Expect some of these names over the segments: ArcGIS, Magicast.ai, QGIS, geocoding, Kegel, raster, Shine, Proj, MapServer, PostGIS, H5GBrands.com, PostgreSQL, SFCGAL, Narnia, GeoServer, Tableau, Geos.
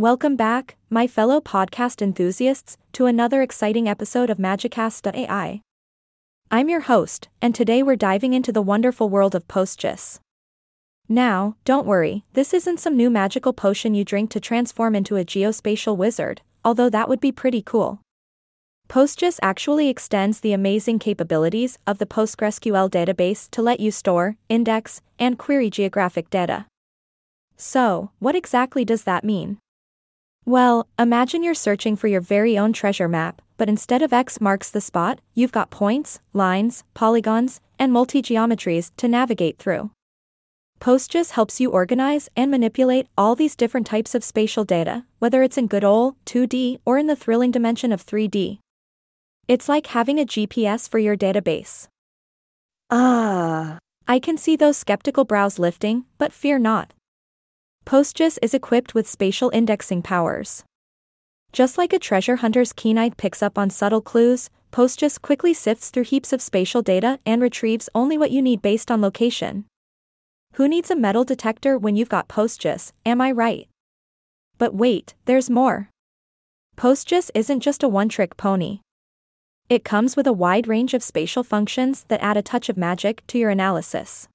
Welcome back, my fellow podcast enthusiasts, to another exciting episode of Magicast.ai. I'm your host, and today we're diving into the wonderful world of PostGIS. Now, don't worry, this isn't some new magical potion you drink to transform into a geospatial wizard, although that would be pretty cool. PostGIS actually extends the amazing capabilities of the PostgreSQL database to let you store, index, and query geographic data. So, what exactly does that mean? Well, imagine you're searching for your very own treasure map, but instead of X marks the spot, you've got points, lines, polygons, and multi-geometries to navigate through. PostGIS helps you organize and manipulate all these different types of spatial data, whether it's in good old 2D or in the thrilling dimension of 3D. It's like having a GPS for your database. I can see those skeptical brows lifting, but fear not. PostGIS is equipped with spatial indexing powers. Just like a treasure hunter's keen eye picks up on subtle clues, PostGIS quickly sifts through heaps of spatial data and retrieves only what you need based on location. Who needs a metal detector when you've got PostGIS, am I right? But wait, there's more. PostGIS isn't just a one-trick pony. It comes with a wide range of spatial functions that add a touch of magic to your analysis.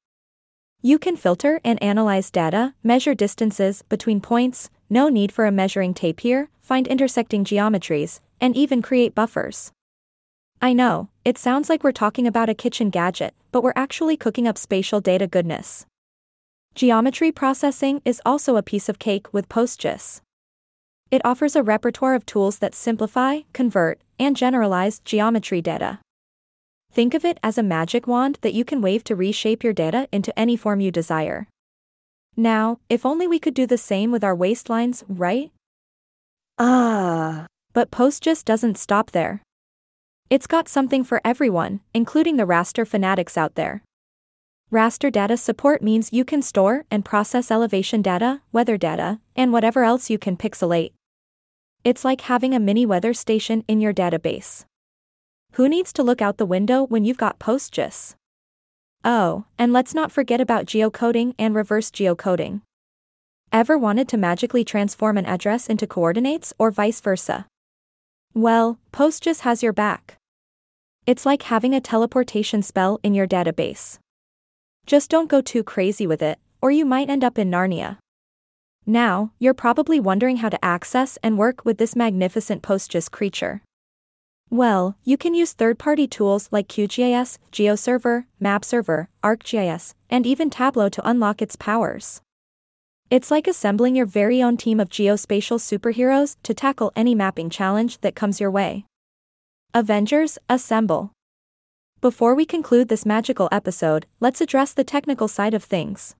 You can filter and analyze data, measure distances between points, no need for a measuring tape here, find intersecting geometries, and even create buffers. I know, it sounds like we're talking about a kitchen gadget, but we're actually cooking up spatial data goodness. Geometry processing is also a piece of cake with PostGIS. It offers a repertoire of tools that simplify, convert, and generalize geometry data. Think of it as a magic wand that you can wave to reshape your data into any form you desire. Now, if only we could do the same with our waistlines, right? But PostGIS doesn't stop there. It's got something for everyone, including the raster fanatics out there. Raster data support means you can store and process elevation data, weather data, and whatever else you can pixelate. It's like having a mini weather station in your database. Who needs to look out the window when you've got PostGIS? Oh, and let's not forget about geocoding and reverse geocoding. Ever wanted to magically transform an address into coordinates or vice versa? Well, PostGIS has your back. It's like having a teleportation spell in your database. Just don't go too crazy with it, or you might end up in Narnia. Now, you're probably wondering how to access and work with this magnificent PostGIS creature. Well, you can use third-party tools like QGIS, GeoServer, MapServer, ArcGIS, and even Tableau to unlock its powers. It's like assembling your very own team of geospatial superheroes to tackle any mapping challenge that comes your way. Avengers, assemble! Before we conclude this magical episode, let's address the technical side of things.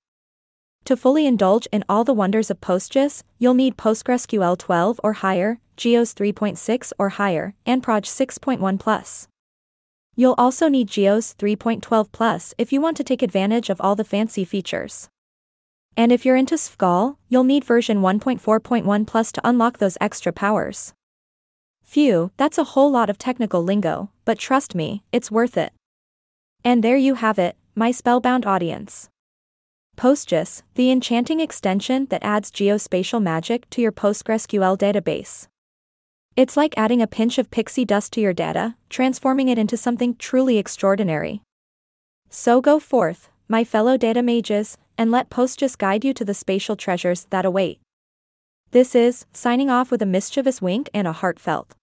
To fully indulge in all the wonders of PostGIS, you'll need PostgreSQL 12 or higher, Geos 3.6 or higher, and Proj 6.1+. You'll also need Geos 3.12+ if you want to take advantage of all the fancy features. And if you're into SFCGAL, you'll need version 1.4.1+ to unlock those extra powers. Phew, that's a whole lot of technical lingo, but trust me, it's worth it. And there you have it, my spellbound audience. PostGIS, the enchanting extension that adds geospatial magic to your PostgreSQL database. It's like adding a pinch of pixie dust to your data, transforming it into something truly extraordinary. So go forth, my fellow data mages, and let PostGIS guide you to the spatial treasures that await. This is, signing off with a mischievous wink and a heartfelt